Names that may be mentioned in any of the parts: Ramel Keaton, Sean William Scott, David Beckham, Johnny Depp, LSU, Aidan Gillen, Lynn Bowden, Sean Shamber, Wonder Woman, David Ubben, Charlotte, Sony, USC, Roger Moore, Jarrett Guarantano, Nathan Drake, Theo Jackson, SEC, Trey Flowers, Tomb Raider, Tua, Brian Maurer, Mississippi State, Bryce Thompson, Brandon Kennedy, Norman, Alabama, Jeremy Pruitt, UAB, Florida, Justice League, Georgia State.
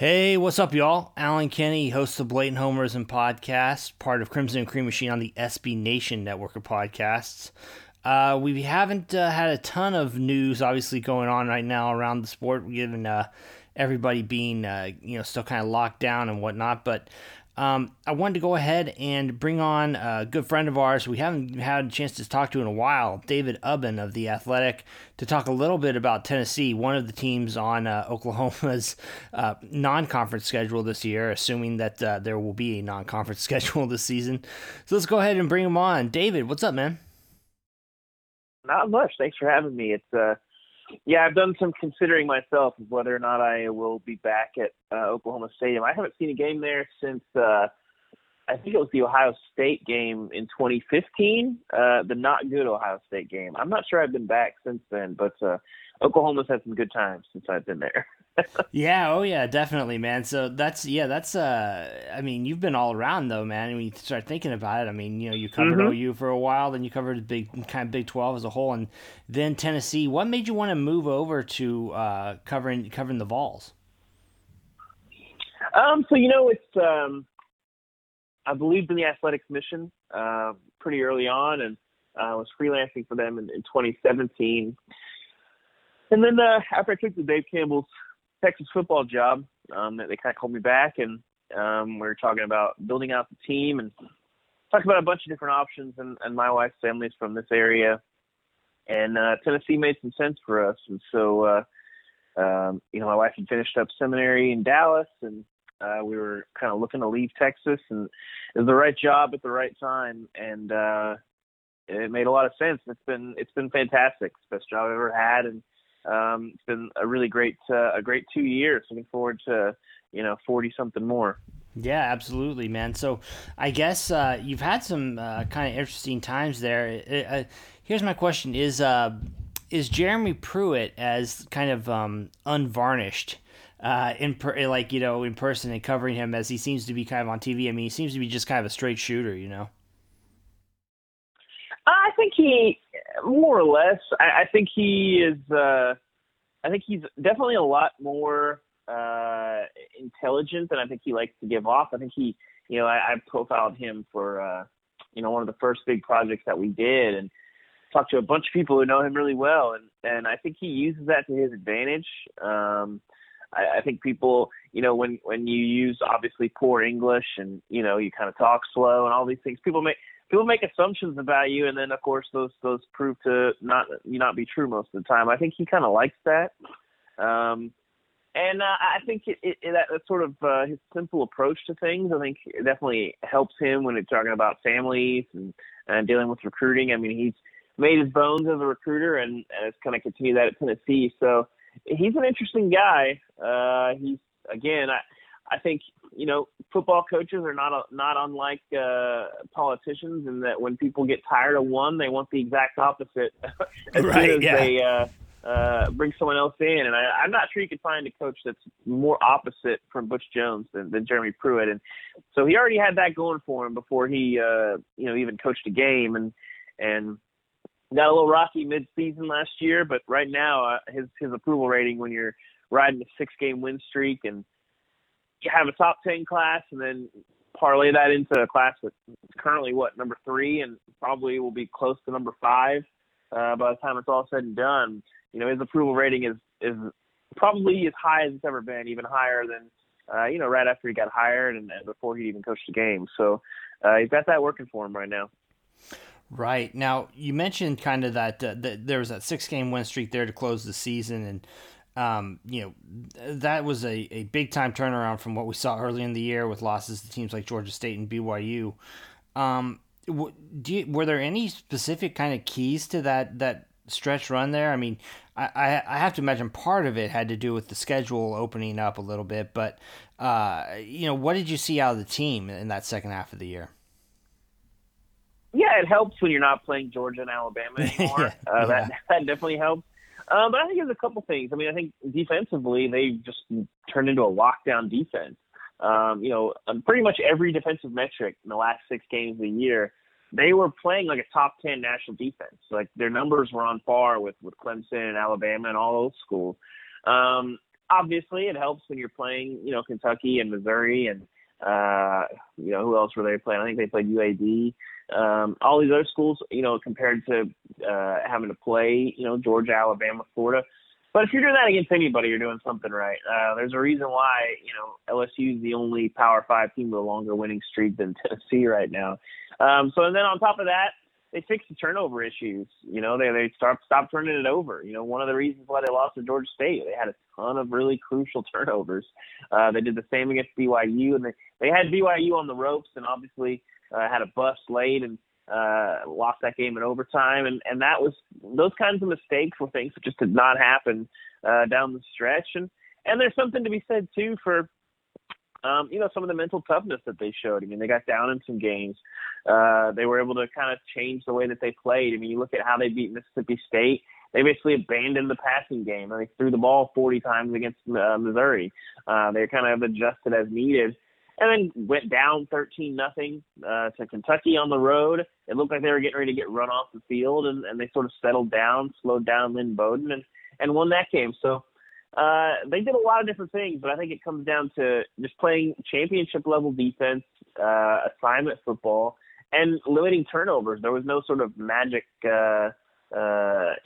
Hey, what's up, y'all? Alan Kenney hosts the Blatant Homerism podcast, part of Crimson and Cream Machine on the SB Nation network of podcasts. We haven't had a ton of news, obviously, going on right now around the sport, given everybody being, still kind of locked down and whatnot. But I wanted to go ahead and bring on a good friend of ours we haven't had a chance to talk to in a while, David Ubben of The Athletic, to talk a little bit about Tennessee, one of the teams on Oklahoma's non-conference schedule this year, assuming that there will be a non-conference schedule this season. So let's go ahead and bring him on. David, what's up, man? Not much. Thanks for having me. It's I've done some considering myself of whether or not I will be back at Oklahoma Stadium. I haven't seen a game there since I think it was the Ohio State game in 2015, the not good Ohio State game. I'm not sure I've been back since then, but Oklahoma's had some good times since I've been there. Yeah. Oh yeah, definitely, man. So you've been all around though, man. When you start thinking about it, you covered OU for a while, then you covered Big 12 as a whole. And then Tennessee, what made you want to move over to, covering the Vols? I believed in the Athletics mission, pretty early on. And I was freelancing for them in 2017. And then, after I took the Dave Campbell's Texas football job, they kind of called me back, and we were talking about building out the team and talked about a bunch of different options, and my wife's family is from this area, and Tennessee made some sense for us. And so my wife had finished up seminary in Dallas, and we were kind of looking to leave Texas, and it was the right job at the right time, and it made a lot of sense. It's been fantastic. It's the best job I've ever had, and it's been a really great, a great 2 years. Looking forward to, 40 something more. Yeah, absolutely, man. So I guess, you've had some, kind of interesting times there. Here's my question is Jeremy Pruitt as kind of, unvarnished, in person and covering him as he seems to be kind of on TV? I mean, he seems to be just kind of a straight shooter, I think he, more or less, I think he's definitely a lot more intelligent than I think he likes to give off. I think he, I profiled him for, one of the first big projects that we did, and talked to a bunch of people who know him really well. And I think he uses that to his advantage. I think people, when you use obviously poor English and, you kind of talk slow and all these things, people make assumptions about you, and then of course those prove to not be true most of the time. I think he kind of likes that, and I think that sort of his simple approach to things, I think it definitely helps him when it's talking about families and dealing with recruiting. I mean, he's made his bones as a recruiter, and it's kind of continued that at Tennessee. So he's an interesting guy. I think football coaches are not unlike politicians, in that when people get tired of one, they want the exact opposite they bring someone else in. And I'm not sure you could find a coach that's more opposite from Butch Jones than Jeremy Pruitt. And so he already had that going for him before he even coached a game, and got a little rocky mid-season last year. But right now, his approval rating when you're riding a 6-game win streak and you have a top 10 class, and then parlay that into a class that's currently number 3, and probably will be close to number 5 by the time it's all said and done. His approval rating is probably as high as it's ever been, even higher than right after he got hired and before he even coached the game. So he's got that working for him right now. Right. Now you mentioned kind of that, that there was that 6-game win streak there to close the season, and that was a big-time turnaround from what we saw early in the year with losses to teams like Georgia State and BYU. Were there any specific kind of keys to that stretch run there? I mean, I have to imagine part of it had to do with the schedule opening up a little bit, but, what did you see out of the team in that second half of the year? Yeah, it helps when you're not playing Georgia and Alabama anymore. Yeah. That definitely helps. But I think there's a couple things. I mean, I think defensively, they just turned into a lockdown defense. Pretty much every defensive metric in the last 6 games of the year, they were playing like a top 10 national defense. Like, their numbers were on par with Clemson and Alabama and all those schools. Obviously, it helps when you're playing, you know, Kentucky and Missouri and, you know, who else were they playing? I think they played UAB. All these other schools, you know, compared to having to play, you know, Georgia, Alabama, Florida. But if you're doing that against anybody, you're doing something right. There's a reason why, you know, LSU is the only Power 5 team with a longer winning streak than Tennessee right now. So and then on top of that, they fixed the turnover issues. You know, they stopped turning it over. You know, one of the reasons why they lost to Georgia State, they had a ton of really crucial turnovers. They did the same against BYU, and they had BYU on the ropes and obviously had a bust late and lost that game in overtime. And that was those kinds of mistakes were things that just did not happen down the stretch. And there's something to be said, too, for – you know, some of the mental toughness that they showed. I mean, they got down in some games. They were able to kind of change the way that they played. I mean, you look at how they beat Mississippi State. They basically abandoned the passing game. They threw the ball 40 times against Missouri. They kind of adjusted as needed. And then went down 13-0 to Kentucky on the road. It looked like they were getting ready to get run off the field, and they sort of settled down, slowed down Lynn Bowden, and won that game. So, they did a lot of different things, but I think it comes down to just playing championship-level defense, assignment football, and limiting turnovers. There was no sort of magic, you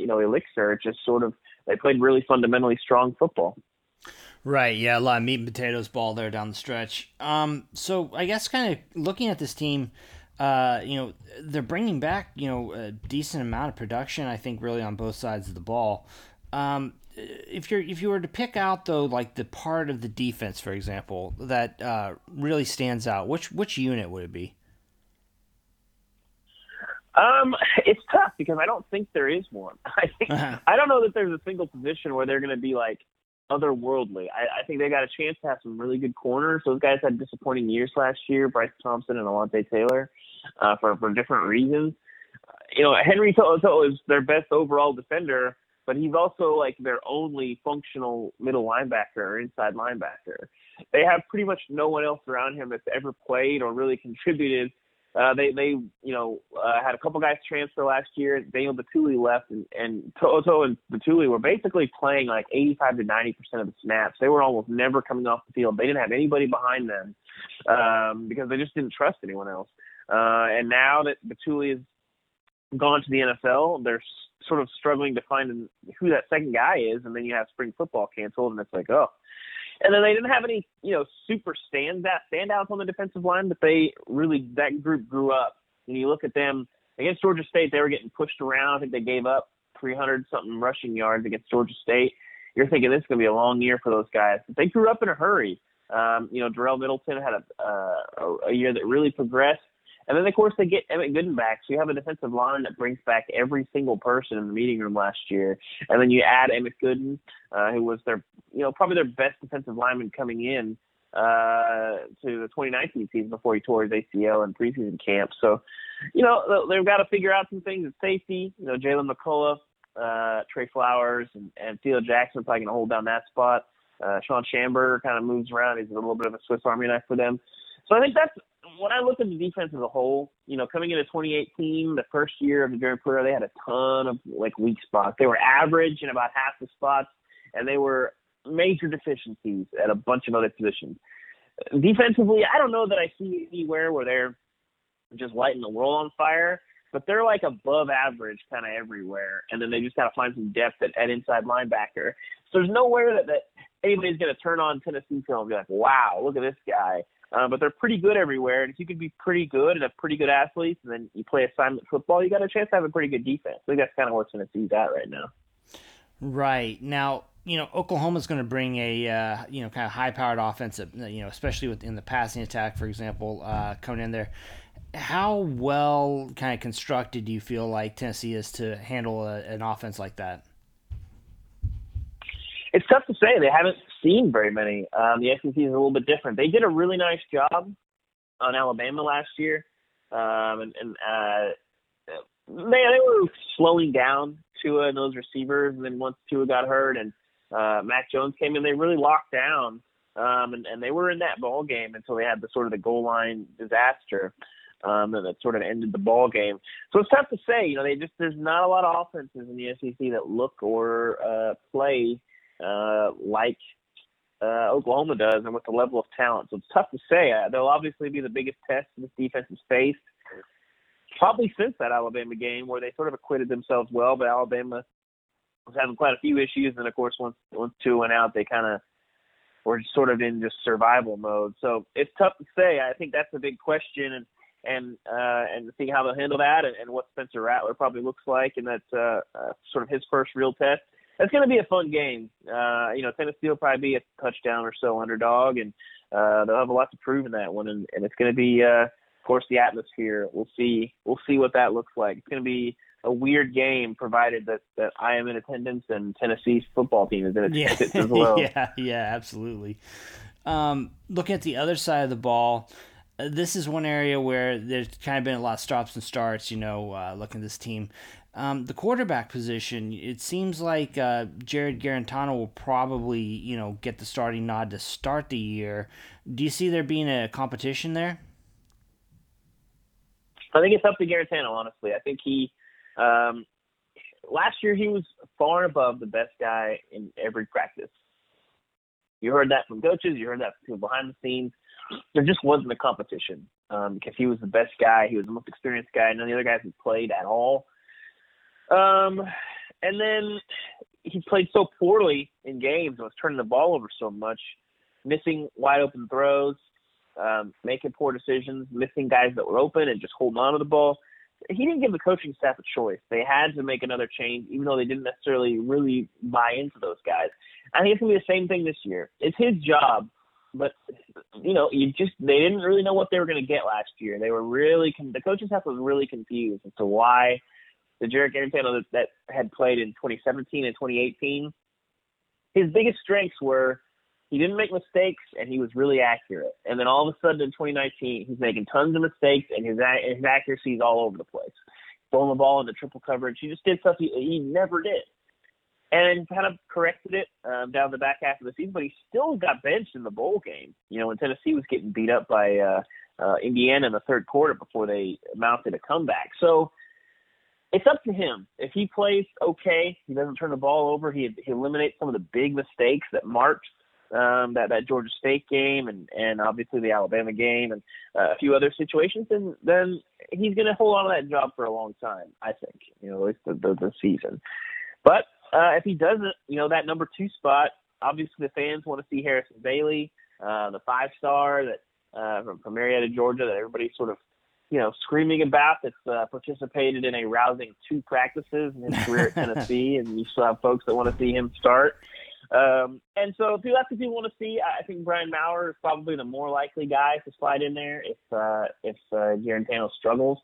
know, elixir. It's just sort of they played really fundamentally strong football. Right, yeah, a lot of meat and potatoes ball there down the stretch. So I guess kind of looking at this team, you know, they're bringing back, you know, a decent amount of production, I think, really on both sides of the ball. If you were to pick out though, like the part of the defense, for example, that really stands out, which unit would it be? It's tough because I don't think there is one. I don't know that there's a single position where they're going to be like otherworldly. I think they got a chance to have some really good corners. Those guys had disappointing years last year, Bryce Thompson and Alante Taylor, for different reasons. You know, Henry Toto is their best overall defender. But he's also like their only functional middle linebacker or inside linebacker. They have pretty much no one else around him that's ever played or really contributed. They had a couple guys transfer last year. Daniel Batuli left, and Toto and Batuli were basically playing like 85 to 90% of the snaps. They were almost never coming off the field. They didn't have anybody behind them because they just didn't trust anyone else. And now that Batuli has gone to the NFL, they're sort of struggling to find who that second guy is, and then you have spring football canceled, and it's like, oh. And then they didn't have any, you know, super standouts on the defensive line, but that group grew up. And you look at them, against Georgia State, they were getting pushed around. I think they gave up 300-something rushing yards against Georgia State. You're thinking this is going to be a long year for those guys. But they grew up in a hurry. You know, Darrell Middleton had a year that really progressed. And then, of course, they get Emmitt Gooden back. So you have a defensive line that brings back every single person in the meeting room last year. And then you add Emmitt Gooden, who was their, you know, probably their best defensive lineman coming in to the 2019 season before he tore his ACL in preseason camp. So, you know, they've got to figure out some things at safety. You know, Jalen McCullough, Trey Flowers, and Theo Jackson are probably going to hold down that spot. Sean Shamber kind of moves around. He's a little bit of a Swiss Army knife for them. So I think that's, when I look at the defense as a whole, you know, coming into 2018, the first year of the Jeremy Pruitt, they had a ton of, like, weak spots. They were average in about half the spots, and they were major deficiencies at a bunch of other positions. Defensively, I don't know that I see anywhere where they're just lighting the world on fire, but they're, like, above average kind of everywhere, and then they just got to find some depth at inside linebacker. So there's nowhere that anybody's going to turn on Tennessee film and be like, wow, look at this guy. But they're pretty good everywhere, and if you can be pretty good and have pretty good athletes and then you play assignment football, you got a chance to have a pretty good defense. I think that's kind of what's going to see that right now. Right. Now, you know, Oklahoma's going to bring a, you know, kind of high-powered offense, you know, especially within the passing attack, for example, coming in there. How well kind of constructed do you feel like Tennessee is to handle an offense like that? It's tough to say. They haven't seen very many. The SEC is a little bit different. They did a really nice job on Alabama last year, and they were slowing down Tua and those receivers. And then once Tua got hurt and Mac Jones came in, they really locked down, and they were in that ball game until they had the sort of the goal line disaster that sort of ended the ball game. So it's tough to say. You know, there's not a lot of offenses in the SEC that look or play like Oklahoma does and with the level of talent. So it's tough to say. They'll obviously be the biggest test this defense has faced, probably since that Alabama game where they sort of acquitted themselves well, but Alabama was having quite a few issues. And, of course, once Tua went out, they kind of were sort of in just survival mode. So it's tough to say. I think that's a big question, and see how they'll handle that and what Spencer Rattler probably looks like. And that's sort of his first real test. That's going to be a fun game. Tennessee will probably be a touchdown or so underdog, and they'll have a lot to prove in that one. And it's going to be, of course, the atmosphere. We'll see what that looks like. It's going to be a weird game, provided that I am in attendance and Tennessee's football team is in attendance as well. yeah, absolutely. Looking at the other side of the ball, this is one area where there's kind of been a lot of stops and starts, looking at this team. The quarterback position, it seems like Jarrett Guarantano will probably, get the starting nod to start the year. Do you see there being a competition there? I think it's up to Guarantano, honestly. I think he last year he was far and above the best guy in every practice. You heard that from coaches. You heard that from people behind the scenes. There just wasn't a competition because he was the best guy. He was the most experienced guy. None of the other guys had played at all. And then he played so poorly in games and was turning the ball over so much, missing wide open throws, making poor decisions, missing guys that were open and just holding on to the ball. He didn't give the coaching staff a choice. They had to make another change, even though they didn't necessarily really buy into those guys. I think it's going to be the same thing this year. It's his job, but they didn't really know what they were going to get last year. They were really, the coaching staff was really confused as to why the Jarrett Guarantano that had played in 2017 and 2018, his biggest strengths were he didn't make mistakes and he was really accurate. And then all of a sudden in 2019, he's making tons of mistakes and his accuracy is all over the place. Throwing the ball into triple coverage. He just did stuff he never did. And kind of corrected it down the back half of the season, but he still got benched in the bowl game. When Tennessee was getting beat up by Indiana in the third quarter before they mounted a comeback. So, it's up to him. If he plays okay, he doesn't turn the ball over, he eliminates some of the big mistakes that marked that Georgia State game and obviously the Alabama game and a few other situations, then he's going to hold on to that job for a long time, I think, at least the season. But if he doesn't, that number two spot, obviously the fans want to see Harrison Bailey, the five-star that from Marietta, Georgia, that everybody sort of screaming about, that's participated in a rousing two practices in his career at Tennessee, and you still have folks that want to see him start. And so if you want to see, I think Brian Maurer is probably the more likely guy to slide in there if Guarantano struggles.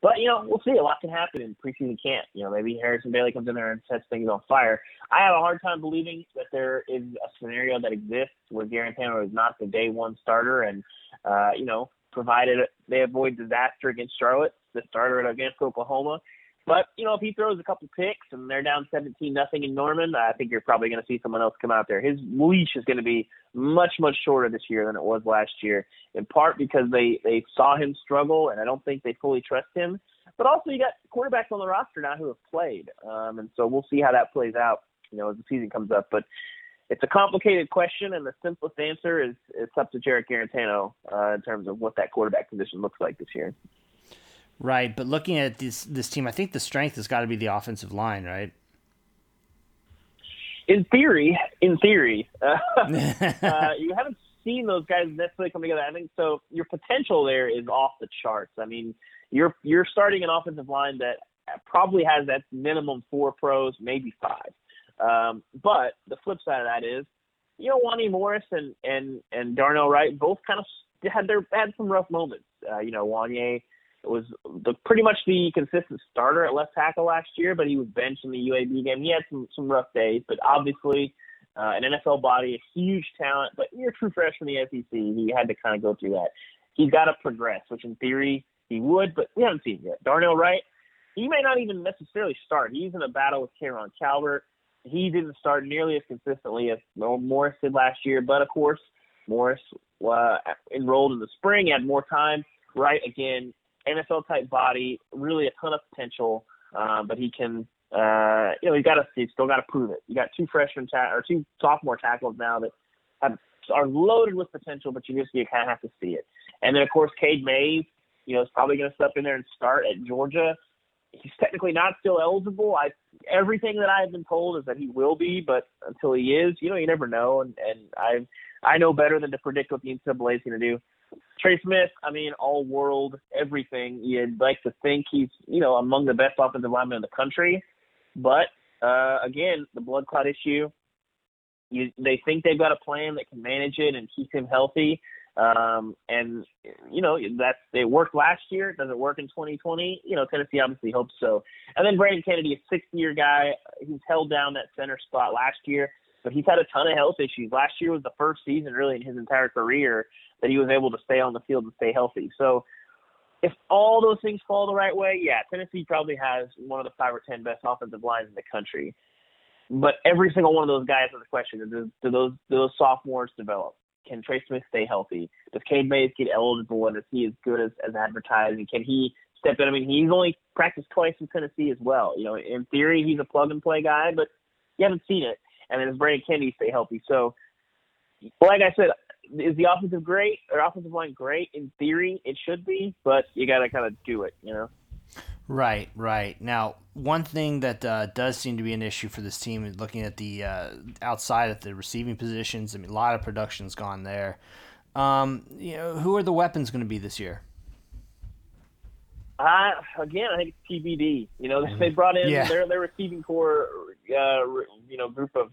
But, we'll see. A lot can happen in preseason camp. Maybe Harrison Bailey comes in there and sets things on fire. I have a hard time believing that there is a scenario that exists where Guarantano is not the day one starter and, provided they avoid disaster against Charlotte, the starter against Oklahoma. But, if he throws a couple picks and they're down 17-0 in Norman, I think you're probably going to see someone else come out there. His leash is going to be much, much shorter this year than it was last year, in part because they saw him struggle, and I don't think they fully trust him. But also you got quarterbacks on the roster now who have played. And so we'll see how that plays out, as the season comes up. But it's a complicated question, and the simplest answer is it's up to Jarrett Guarantano in terms of what that quarterback position looks like this year. Right, but looking at this team, I think the strength has got to be the offensive line, right? In theory, you haven't seen those guys necessarily come together. I think so. Your potential there is off the charts. I mean, you're starting an offensive line that probably has at minimum 4 pros, maybe 5. But the flip side of that is, Wani Morris and Darnell Wright both kind of had some rough moments. Wani was pretty much the consistent starter at left tackle last year, but he was benched in the UAB game. He had some rough days, but obviously an NFL body, a huge talent, but you're a true freshman in the SEC. He had to kind of go through that. He's got to progress, which in theory he would, but we haven't seen it yet. Darnell Wright, he may not even necessarily start. He's in a battle with Karon Calvert. He didn't start nearly as consistently as Morris did last year, but of course, Morris enrolled in the spring, had more time. Right, again, NFL-type body, really a ton of potential, but he can, he's still got to prove it. You got two sophomore tackles now that are loaded with potential, but you kind of have to see it. And then, of course, Cade Mays, is probably going to step in there and start at Georgia. He's technically not still eligible. Everything that I have been told is that he will be, but until he is, you never know. And I know better than to predict what the NCAA is going to do. Trey Smith, all world, everything. You'd like to think he's, among the best offensive linemen in the country. But, again, the blood clot issue, they think they've got a plan that can manage it and keep him healthy. It worked last year. It doesn't work in 2020. Tennessee obviously hopes so. And then Brandon Kennedy, a sixth-year guy, who's held down that center spot last year, but he's had a ton of health issues. Last year was the first season, really, in his entire career that he was able to stay on the field and stay healthy. So if all those things fall the right way, yeah, Tennessee probably has one of the 5 or 10 best offensive lines in the country. But every single one of those guys has a question. Do those sophomores develop? Can Trey Smith stay healthy? Does Cade Mays get eligible, and is he as good as advertised? And can he step in? He's only practiced twice in Tennessee as well. In theory, he's a plug-and-play guy, but you haven't seen it. And then does Brandon Kennedy stay healthy? So, like I said, is the offensive line great? In theory, it should be, but you got to kind of do it, Right. Now, one thing that does seem to be an issue for this team is looking at the outside at the receiving positions. A lot of production's gone there. Who are the weapons going to be this year? I think it's TBD. They brought in their receiving core, group of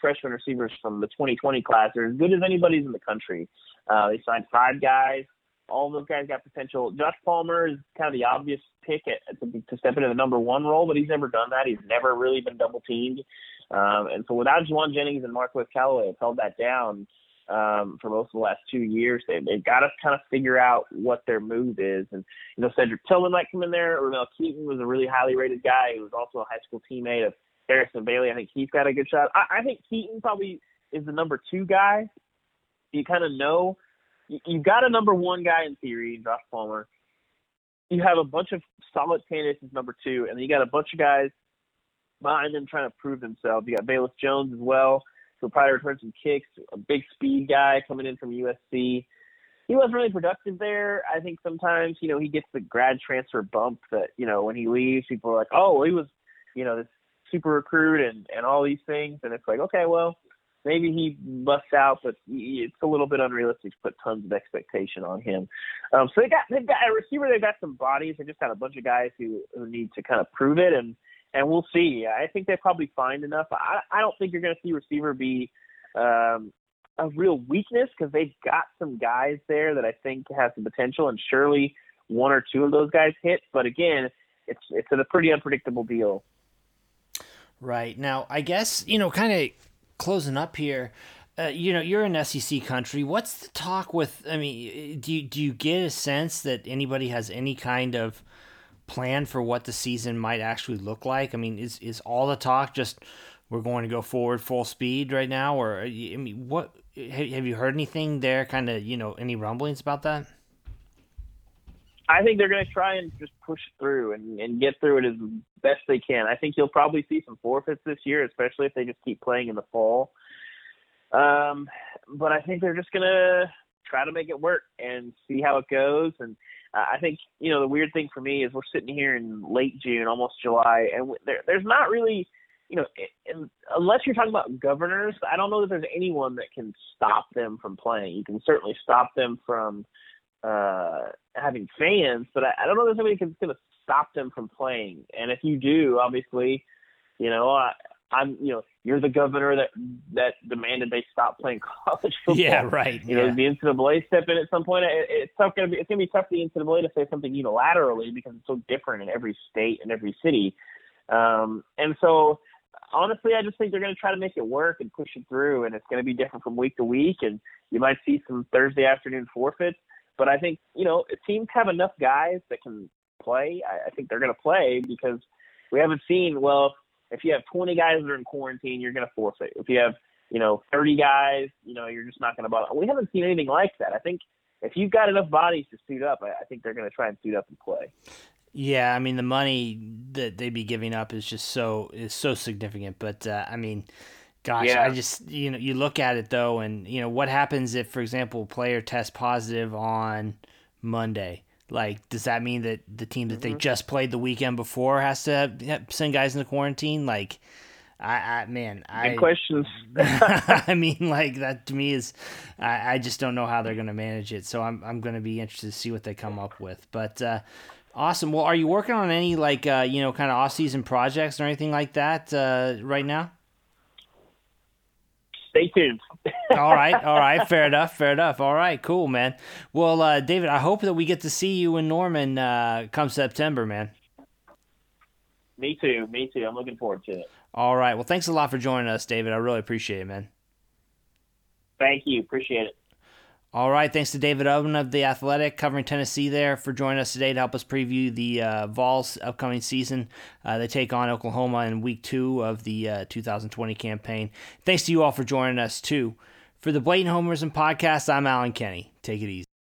freshman receivers from the 2020 class. They're as good as anybody's in the country. They signed 5 guys. All those guys got potential. Josh Palmer is kind of the obvious pick to step into the number one role, but he's never done that. He's never really been double-teamed. And so without Juwan Jennings and Marquez Callaway, have held that down for most of the last 2 years. They've got to kind of figure out what their move is. And, Cedric Tillman might come in there. Ramel Keaton was a really highly rated guy. He was also a high school teammate of Harrison Bailey. I think he's got a good shot. I think Keaton probably is the number 2 guy. You kind of know. You've got a number 1 guy in theory, Josh Palmer. You have a bunch of solid candidates as number 2, and then you got a bunch of guys behind them trying to prove themselves. You got Bayless Jones as well, who probably returns some kicks, a big speed guy coming in from USC. He wasn't really productive there. I think sometimes, he gets the grad transfer bump that, when he leaves, people are like, oh, well, he was, this super recruit and all these things. And it's like, okay, well, maybe he busts out, but it's a little bit unrealistic to put tons of expectation on him. So they've got a receiver. They've got some bodies. They just got a bunch of guys who need to kind of prove it, and we'll see. I think they probably find enough. I don't think you're going to see receiver be a real weakness because they've got some guys there that I think have some potential, and surely 1 or 2 of those guys hit. But, again, it's a pretty unpredictable deal. Right. Now, I guess, kind of – closing up here, you're in SEC country. What's the talk with? Do you get a sense that anybody has any kind of plan for what the season might actually look like? Is all the talk just we're going to go forward full speed right now, or what? Have you heard anything there? Kind of, any rumblings about that? I think they're going to try and just push through and get through it as best they can. I think you'll probably see some forfeits this year, especially if they just keep playing in the fall. But I think they're just going to try to make it work and see how it goes. And I think, the weird thing for me is we're sitting here in late June, almost July, and there's not really, unless you're talking about governors, I don't know that there's anyone that can stop them from playing. You can certainly stop them from having fans, but I don't know if there's anybody that's going to stop them from playing. And if you do, obviously, you're the governor that demanded they stop playing college football. Yeah, right. The NCAA step in at some point. It's going to be tough for the NCAA to say something unilaterally because it's so different in every state and every city. And so, honestly, I just think they're going to try to make it work and push it through, and it's going to be different from week to week, and you might see some Thursday afternoon forfeits. But I think, teams have enough guys that can play. I think they're going to play because we haven't seen, well, if you have 20 guys that are in quarantine, you're going to forfeit. If you have, 30 guys, you're just not going to bother. We haven't seen anything like that. I think if you've got enough bodies to suit up, I think they're going to try and suit up and play. Yeah, the money that they'd be giving up is so significant. But, Gosh, yeah. I just, you look at it though, and what happens if, for example, a player tests positive on Monday? Like, does that mean that the team that they just played the weekend before has to send guys into quarantine? Like, Good questions. I mean, like, that to me is, I just don't know how they're going to manage it. So I'm going to be interested to see what they come up with. But awesome. Well, are you working on any like kind of off season projects or anything like that right now? Stay tuned. All right. Fair enough. All right, cool, man. Well, David, I hope that we get to see you in Norman come September, man. Me too. I'm looking forward to it. All right. Well, thanks a lot for joining us, David. I really appreciate it, man. Thank you. Appreciate it. All right. Thanks to David Ubben of The Athletic, covering Tennessee there, for joining us today to help us preview the Vols' upcoming season. They take on Oklahoma in week 2 of the 2020 campaign. Thanks to you all for joining us, too. For the Blatant Homerism Podcast, I'm Alan Kenney. Take it easy.